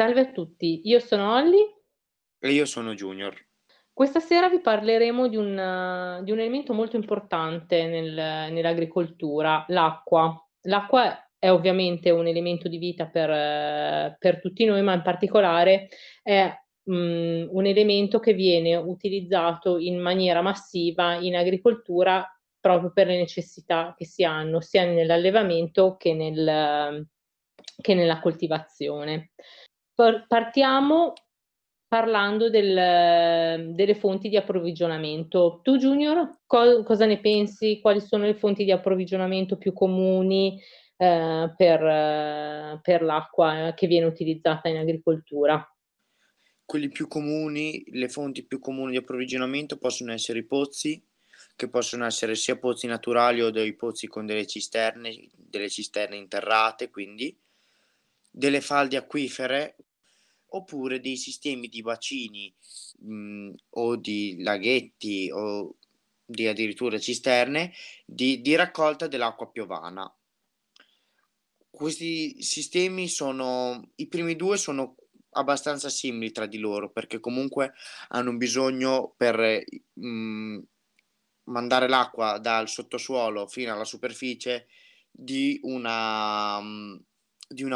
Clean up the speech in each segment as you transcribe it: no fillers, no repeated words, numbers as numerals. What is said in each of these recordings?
Salve a tutti, io sono Holly e io sono Junior. Questa sera vi parleremo di un elemento molto importante nell'agricoltura, l'acqua. L'acqua è ovviamente un elemento di vita per tutti noi, ma in particolare è un elemento che viene utilizzato in maniera massiva in agricoltura proprio per le necessità che si hanno, sia nell'allevamento che nella coltivazione. Partiamo parlando delle fonti di approvvigionamento. Tu, Junior, cosa ne pensi? Quali sono le fonti di approvvigionamento più comuni per l'acqua che viene utilizzata in agricoltura? Quelli più comuni, le fonti più comuni di approvvigionamento possono essere i pozzi, che possono essere sia pozzi naturali o dei pozzi con delle cisterne interrate, quindi delle falde acquifere, oppure dei sistemi di bacini o di laghetti o di addirittura cisterne di raccolta dell'acqua piovana. Questi sistemi i primi due sono abbastanza simili tra di loro, perché comunque hanno un bisogno per mandare l'acqua dal sottosuolo fino alla superficie di una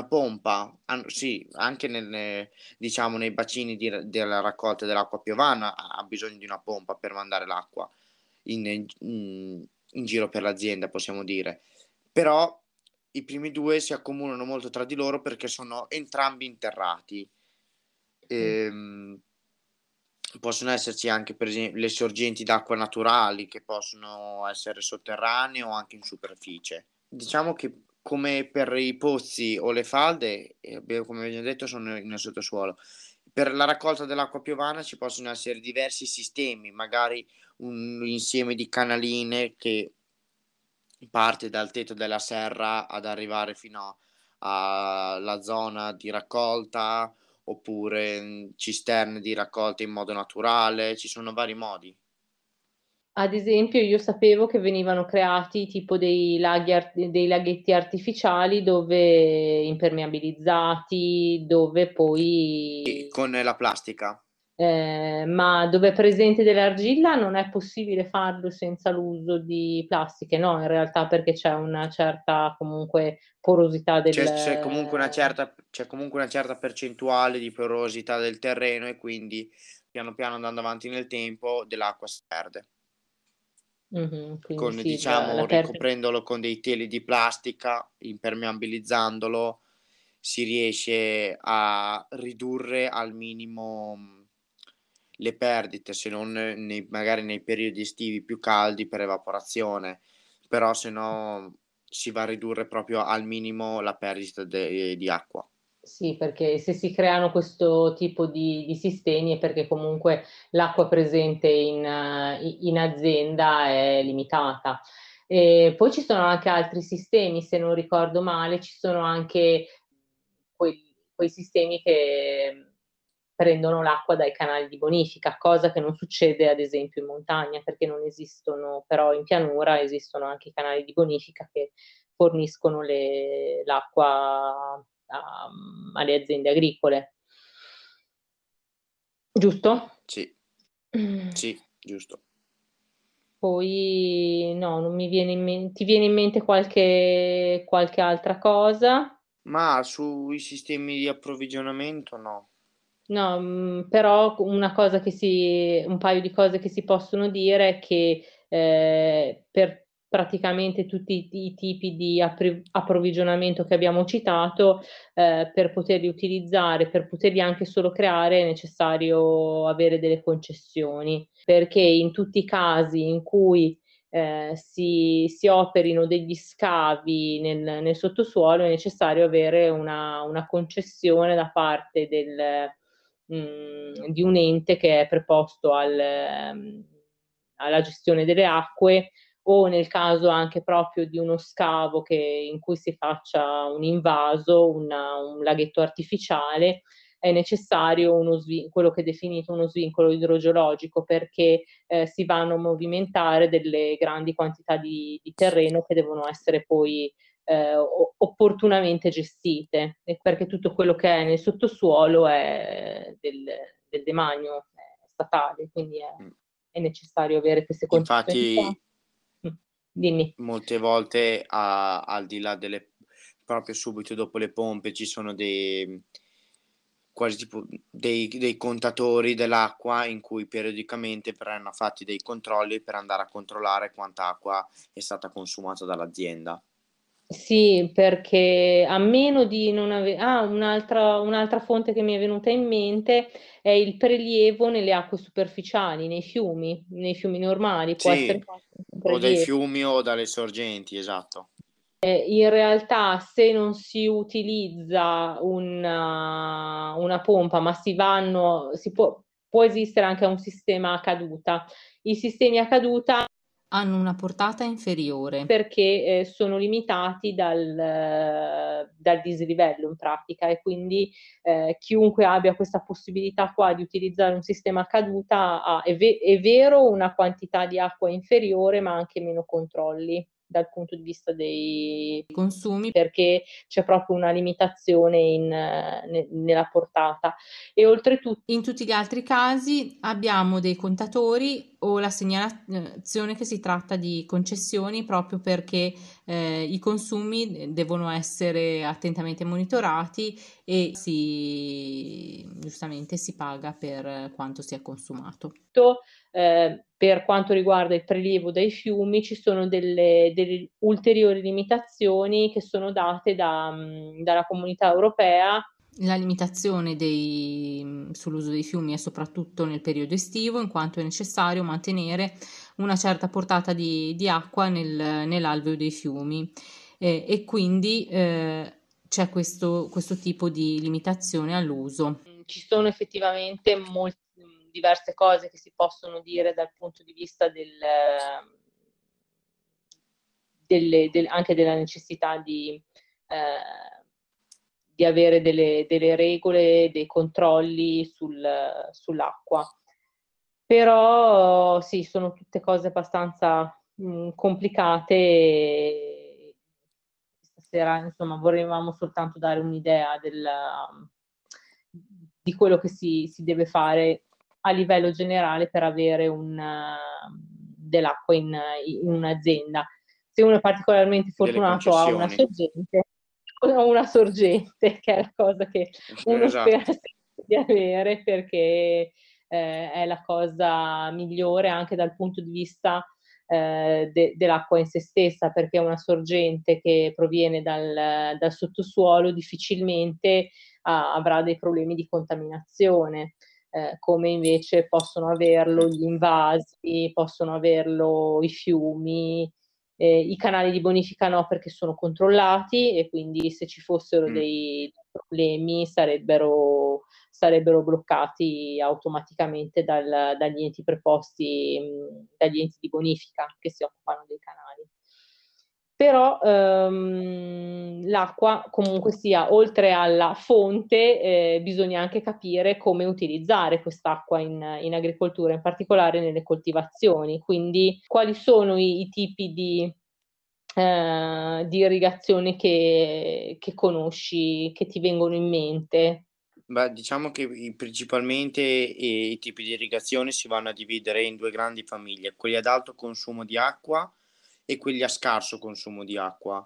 pompa, sì, anche nei bacini della raccolta dell'acqua piovana ha bisogno di una pompa per mandare l'acqua in giro per l'azienda, possiamo dire. Però i primi due si accomunano molto tra di loro perché sono entrambi interrati. Possono esserci anche, per esempio, le sorgenti d'acqua naturali, che possono essere sotterranee o anche in superficie. Diciamo che, come per i pozzi o le falde, come abbiamo detto, sono nel sottosuolo. Per la raccolta dell'acqua piovana ci possono essere diversi sistemi, magari un insieme di canaline che parte dal tetto della serra ad arrivare fino alla zona di raccolta, oppure cisterne di raccolta in modo naturale. Ci sono vari modi. Ad esempio, io sapevo che venivano creati tipo dei laghetti artificiali, dove impermeabilizzati, dove poi con la plastica. Ma dove è presente dell'argilla non è possibile farlo senza l'uso di plastiche, no? In realtà, perché c'è una certa comunque porosità del c'è comunque una certa percentuale di porosità del terreno, e quindi piano piano, andando avanti nel tempo, dell'acqua si perde. Con, sì, diciamo, ricoprendolo con dei teli di plastica, impermeabilizzandolo, si riesce a ridurre al minimo le perdite, se non magari nei periodi estivi più caldi per evaporazione, però se no si va a ridurre proprio al minimo la perdita di acqua. Sì, perché se si creano questo tipo di sistemi è perché comunque l'acqua presente in azienda è limitata. E poi ci sono anche altri sistemi, se non ricordo male, ci sono anche quei sistemi che prendono l'acqua dai canali di bonifica, cosa che non succede ad esempio in montagna, perché non esistono, però in pianura esistono anche i canali di bonifica che forniscono l'acqua alle aziende agricole, giusto? Sì, giusto. Poi no, non mi viene in mente. Ti viene in mente qualche altra cosa? Ma sui sistemi di approvvigionamento no. No, però un paio di cose che si possono dire è che per praticamente tutti i tipi di approvvigionamento che abbiamo citato, per poterli utilizzare, per poterli anche solo creare, è necessario avere delle concessioni, perché in tutti i casi in cui si operino degli scavi nel sottosuolo è necessario avere una concessione da parte di un ente che è preposto alla gestione delle acque, o nel caso anche proprio di uno scavo in cui si faccia un invaso, un laghetto artificiale, è necessario quello che è definito uno svincolo idrogeologico, perché si vanno a movimentare delle grandi quantità di terreno che devono essere poi opportunamente gestite, perché tutto quello che è nel sottosuolo è del demanio statale, quindi è necessario avere queste concezioni. Infatti, dimmi. Molte volte al di là delle, proprio subito dopo le pompe ci sono quasi tipo dei contatori dell'acqua in cui periodicamente verranno fatti dei controlli per andare a controllare quanta acqua è stata consumata dall'azienda. Sì, perché a meno di non avere... un'altra fonte che mi è venuta in mente è il prelievo nelle acque superficiali, nei fiumi normali. Può essere o dai fiumi o dalle sorgenti, esatto. In realtà, se non si utilizza una pompa, ma può esistere anche un sistema a caduta. I sistemi a caduta hanno una portata inferiore perché sono limitati dal dislivello in pratica, e quindi chiunque abbia questa possibilità qua di utilizzare un sistema a caduta è vero una quantità di acqua inferiore, ma anche meno controlli dal punto di vista dei consumi, perché c'è proprio una limitazione nella portata. E oltretutto in tutti gli altri casi abbiamo dei contatori o la segnalazione che si tratta di concessioni, proprio perché i consumi devono essere attentamente monitorati e giustamente si paga per quanto si è consumato. Per quanto riguarda il prelievo dai fiumi ci sono delle ulteriori limitazioni che sono date dalla Comunità Europea. La limitazione sull'uso dei fiumi è soprattutto nel periodo estivo, in quanto è necessario mantenere una certa portata di acqua nell'alveo dei fiumi, e quindi c'è questo tipo di limitazione all'uso. Ci sono effettivamente diverse cose che si possono dire dal punto di vista anche della necessità di avere delle regole, dei controlli sull'acqua. Però sì, sono tutte cose abbastanza complicate, e stasera insomma vorremmo soltanto dare un'idea di quello che si deve fare a livello generale per avere dell'acqua in un'azienda. Se uno è particolarmente fortunato ha una sorgente, che è la cosa che uno spera di avere, perché è la cosa migliore anche dal punto di vista dell'acqua in se stessa, perché una sorgente che proviene dal sottosuolo difficilmente avrà dei problemi di contaminazione. Come invece possono averlo gli invasi, possono averlo i fiumi, i canali di bonifica no, perché sono controllati, e quindi se ci fossero dei problemi sarebbero bloccati automaticamente dagli enti preposti, dagli enti di bonifica che si occupano dei canali. Però l'acqua comunque sia, oltre alla fonte, bisogna anche capire come utilizzare quest'acqua in agricoltura, in particolare nelle coltivazioni. Quindi quali sono i tipi di irrigazione che conosci, che ti vengono in mente? Beh, diciamo che principalmente i tipi di irrigazione si vanno a dividere in due grandi famiglie, quelli ad alto consumo di acqua e quelli a scarso consumo di acqua.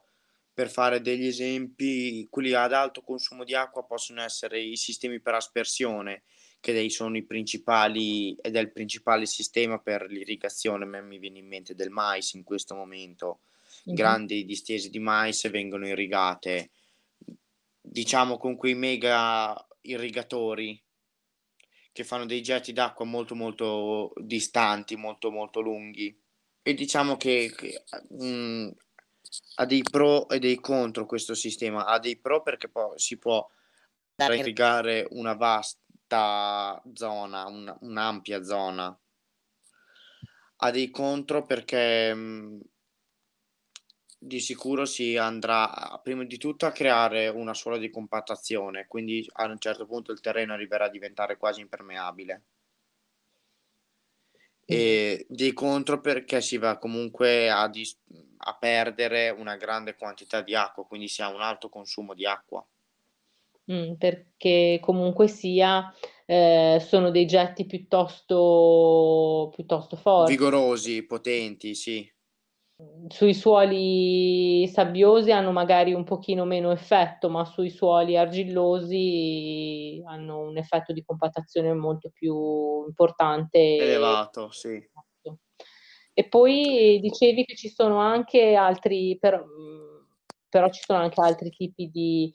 Per fare degli esempi, quelli ad alto consumo di acqua possono essere i sistemi per aspersione, che sono i principali, ed è il principale sistema per l'irrigazione, mi viene in mente del mais in questo momento. Grandi distese di mais vengono irrigate, diciamo, con quei mega irrigatori che fanno dei getti d'acqua molto molto distanti, molto molto lunghi. E diciamo che ha dei pro e dei contro questo sistema. Ha dei pro perché poi si può irrigare una vasta zona, un'ampia zona. Ha dei contro perché di sicuro si andrà prima di tutto a creare una suola di compattazione, quindi a un certo punto il terreno arriverà a diventare quasi impermeabile. E di contro perché si va comunque a perdere una grande quantità di acqua, quindi si ha un alto consumo di acqua. Perché comunque sia sono dei getti piuttosto forti, vigorosi, potenti, sì. Sui suoli sabbiosi hanno magari un pochino meno effetto, ma sui suoli argillosi hanno un effetto di compattazione molto più importante, elevato, sì. E poi dicevi che ci sono anche altri, però ci sono anche altri tipi di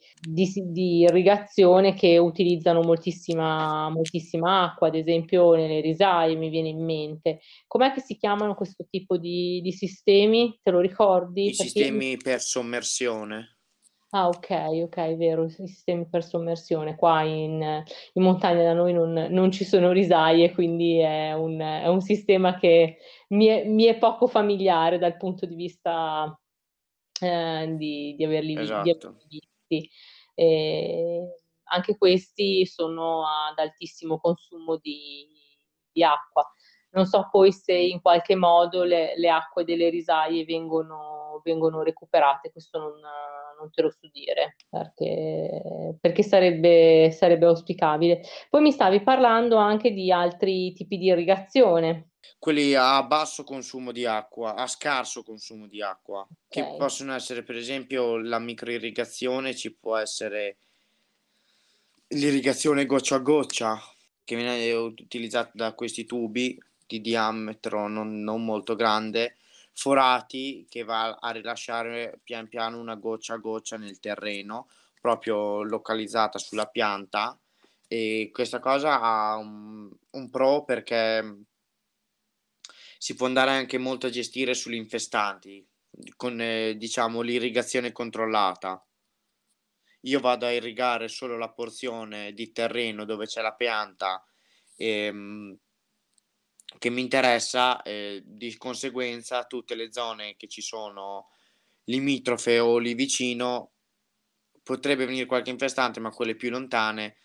irrigazione che utilizzano moltissima acqua, ad esempio nelle risaie mi viene in mente. Com'è che si chiamano questo tipo di sistemi? Te lo ricordi? Sistemi per sommersione. Ah, ok, è vero, i sistemi per sommersione. Qua in montagna da noi non ci sono risaie, quindi è un sistema che mi è poco familiare dal punto di vista... di averli, esatto, visti. Anche questi sono ad altissimo consumo di acqua. Non so poi se in qualche modo le acque delle risaie vengono recuperate, questo non te lo so dire perché sarebbe auspicabile. Poi mi stavi parlando anche di altri tipi di irrigazione. Quelli a basso consumo di acqua, a scarso consumo di acqua, okay, che possono essere per esempio la microirrigazione, ci può essere l'irrigazione goccia a goccia, che viene utilizzata da questi tubi di diametro non molto grande, forati, che va a rilasciare pian piano una goccia a goccia nel terreno, proprio localizzata sulla pianta. E questa cosa ha un pro perché... si può andare anche molto a gestire sugli infestanti con l'irrigazione controllata. Io vado a irrigare solo la porzione di terreno dove c'è la pianta che mi interessa, di conseguenza tutte le zone che ci sono limitrofe o lì vicino potrebbe venire qualche infestante, ma quelle più lontane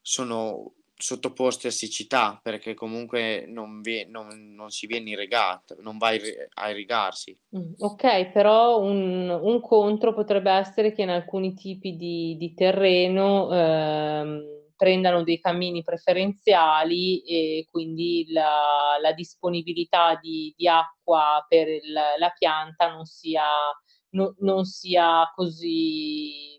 sono sottoposte a siccità perché comunque non si viene irrigato, non va a irrigarsi. Ok, però un contro potrebbe essere che in alcuni tipi di terreno prendano dei cammini preferenziali e quindi la disponibilità di acqua per la pianta non sia così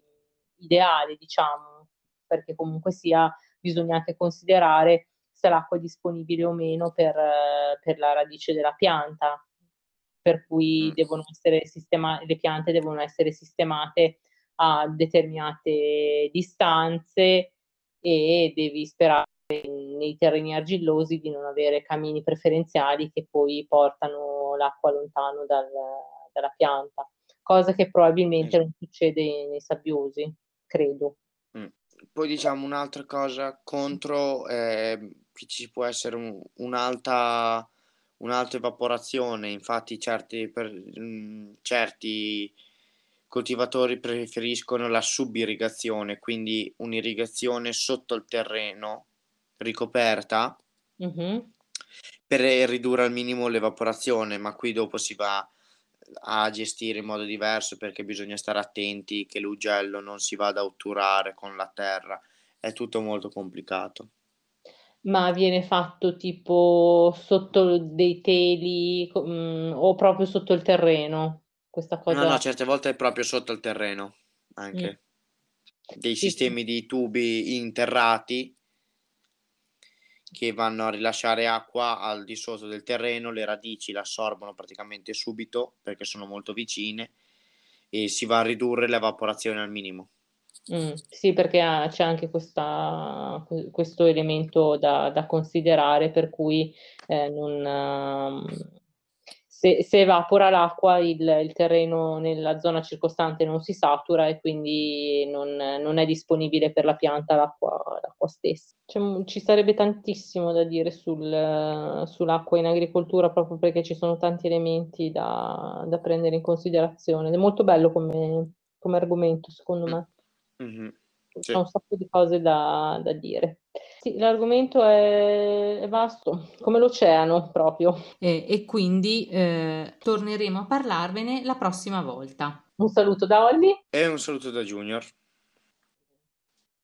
ideale, diciamo, perché comunque sia bisogna anche considerare se l'acqua è disponibile o meno per la radice della pianta, per cui le piante devono essere sistemate a determinate distanze e devi sperare nei terreni argillosi di non avere cammini preferenziali che poi portano l'acqua lontano dalla pianta, cosa che probabilmente non succede nei sabbiosi, credo. Poi diciamo un'altra cosa contro, che ci può essere un'alta evaporazione, infatti certi coltivatori preferiscono la subirrigazione, quindi un'irrigazione sotto il terreno, ricoperta, per ridurre al minimo l'evaporazione, ma qui dopo si va a gestire in modo diverso perché bisogna stare attenti che l'ugello non si vada a otturare con la terra, è tutto molto complicato. Ma viene fatto tipo sotto dei teli o proprio sotto il terreno? Questa cosa no, certe volte è proprio sotto il terreno anche. Dei sistemi di tubi interrati che vanno a rilasciare acqua al di sotto del terreno, le radici l'assorbono praticamente subito perché sono molto vicine e si va a ridurre l'evaporazione al minimo. Sì, perché c'è anche questo elemento da considerare, per cui se evapora l'acqua il terreno nella zona circostante non si satura e quindi non è disponibile per la pianta l'acqua stessa. Ci sarebbe tantissimo da dire sull'acqua in agricoltura, proprio perché ci sono tanti elementi da prendere in considerazione. È molto bello come argomento, secondo me. Sì. C'è un sacco di cose da dire. Sì, l'argomento è vasto, come l'oceano proprio. E quindi torneremo a parlarvene la prossima volta. Un saluto da Holly e un saluto da Junior.